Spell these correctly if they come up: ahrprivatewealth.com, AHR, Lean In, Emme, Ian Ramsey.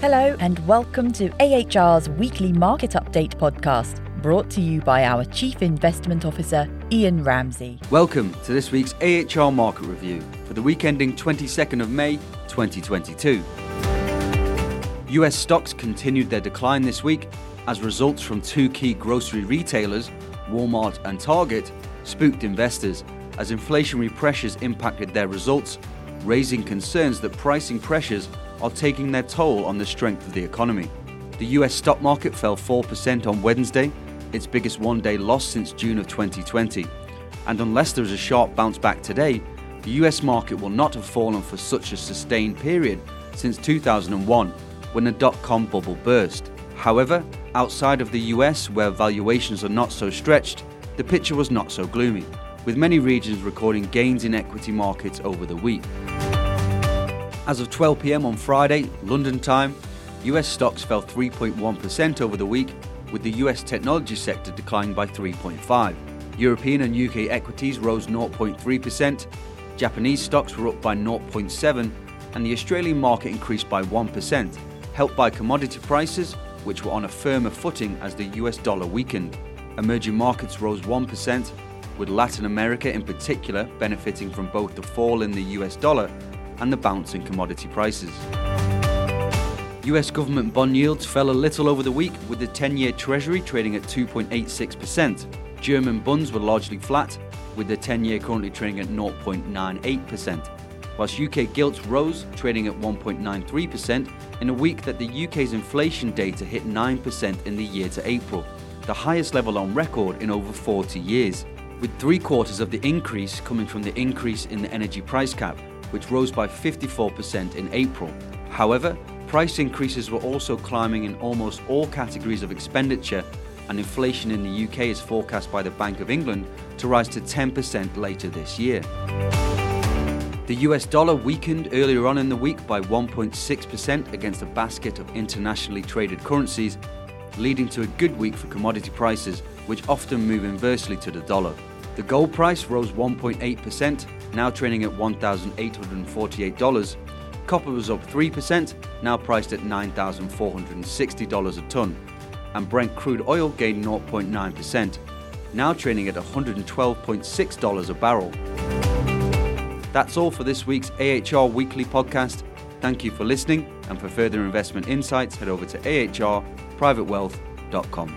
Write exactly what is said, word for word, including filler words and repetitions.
Hello and welcome to A H R's weekly market update podcast, brought to you by our Chief Investment Officer, Ian Ramsey. Welcome to this week's A H R Market Review for the week ending twenty-second of May, twenty twenty-two. U S stocks continued their decline this week as results from two key grocery retailers, Walmart and Target, spooked investors as inflationary pressures impacted their results, raising concerns that pricing pressures are taking their toll on the strength of the economy. The U S stock market fell four percent on Wednesday, its biggest one-day loss since June of twenty twenty. And unless there is a sharp bounce back today, the U S market will not have fallen for such a sustained period since two thousand one, when the dot-com bubble burst. However, outside of the U S, where valuations are not so stretched, the picture was not so gloomy, with many regions recording gains in equity markets over the week. As of twelve p.m. on Friday, London time, U S stocks fell three point one percent over the week, with the U S technology sector declining by three point five percent. European and U K equities rose zero point three percent, Japanese stocks were up by zero point seven percent, and the Australian market increased by one percent, helped by commodity prices, which were on a firmer footing as the U S dollar weakened. Emerging markets rose one percent, with Latin America in particular benefiting from both the fall in the U S dollar and the bounce in commodity prices. U S government bond yields fell a little over the week, with the ten-year Treasury trading at two point eight six percent. German bunds were largely flat, with the ten-year currently trading at zero point nine eight percent, whilst U K gilts rose, trading at one point nine three percent in a week that the U K's inflation data hit nine percent in the year to April, the highest level on record in over forty years, with three-quarters of the increase coming from the increase in the energy price cap, which rose by fifty-four percent in April. However, price increases were also climbing in almost all categories of expenditure, and inflation in the U K is forecast by the Bank of England to rise to ten percent later this year. The U S dollar weakened earlier on in the week by one point six percent against a basket of internationally traded currencies, leading to a good week for commodity prices, which often move inversely to the dollar. The gold price rose one point eight percent, now trading at one thousand eight hundred forty-eight dollars. Copper was up three percent, now priced at nine thousand four hundred sixty dollars a tonne. And Brent crude oil gained zero point nine percent, now trading at one hundred twelve dollars and six cents a barrel. That's all for this week's A H R Weekly Podcast. Thank you for listening, and for further investment insights, head over to a h r private wealth dot com.